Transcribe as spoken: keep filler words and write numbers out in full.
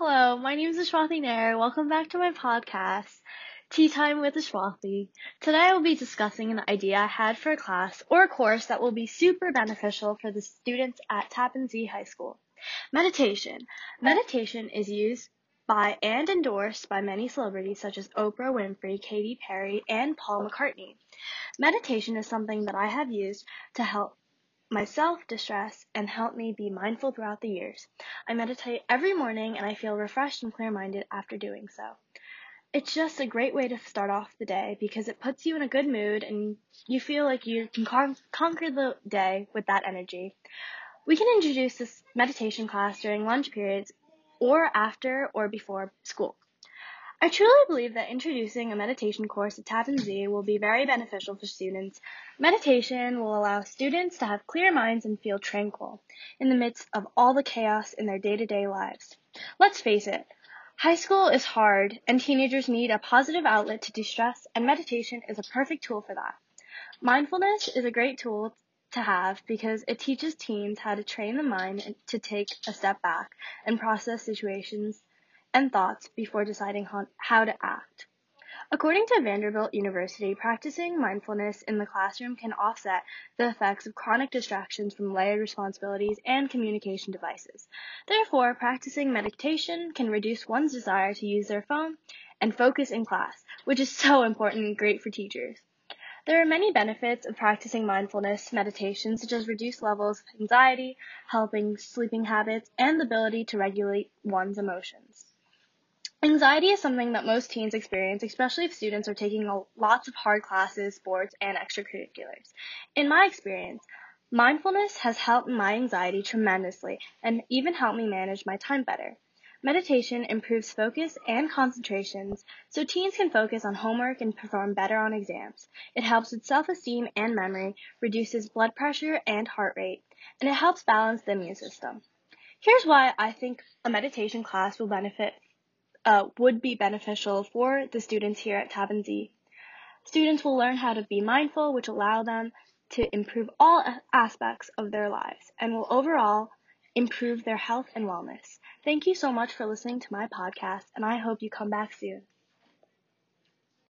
Hello, my name is Aswathi Nair. Welcome back to my podcast, Tea Time with Aswathi. Today I will be discussing an idea I had for a class or a course that will be super beneficial for the students at Tappan Zee High School. Meditation. Meditation is used by and endorsed by many celebrities such as Oprah Winfrey, Katy Perry, and Paul McCartney. Meditation is something that I have used to help myself distress and help me be mindful throughout the years. I meditate every morning and I feel refreshed and clear-minded after doing so. It's just a great way to start off the day because it puts you in a good mood and you feel like you can con- conquer the day with that energy. We can introduce this meditation class during lunch periods or after or before school. I truly believe that introducing a meditation course at Tappan Zee will be very beneficial for students. Meditation will allow students to have clear minds and feel tranquil in the midst of all the chaos in their day-to-day lives. Let's face it, high school is hard and teenagers need a positive outlet to de-stress, and meditation is a perfect tool for that. Mindfulness is a great tool to have because it teaches teens how to train the mind to take a step back and process situations and thoughts before deciding how to act. According to Vanderbilt University, practicing mindfulness in the classroom can offset the effects of chronic distractions from layered responsibilities and communication devices. Therefore, practicing meditation can reduce one's desire to use their phone and focus in class, which is so important and great for teachers. There are many benefits of practicing mindfulness meditation, such as reduced levels of anxiety, helping sleeping habits, and the ability to regulate one's emotions. Anxiety is something that most teens experience, especially if students are taking lots of hard classes, sports, and extracurriculars. In my experience, mindfulness has helped my anxiety tremendously and even helped me manage my time better. Meditation improves focus and concentrations, so teens can focus on homework and perform better on exams. It helps with self-esteem and memory, reduces blood pressure and heart rate, and it helps balance the immune system. Here's why I think a meditation class will benefit Uh, would be beneficial for the students here at Tappan Zee. Students will learn how to be mindful, which allow them to improve all aspects of their lives and will overall improve their health and wellness. Thank you so much for listening to my podcast, and I hope you come back soon.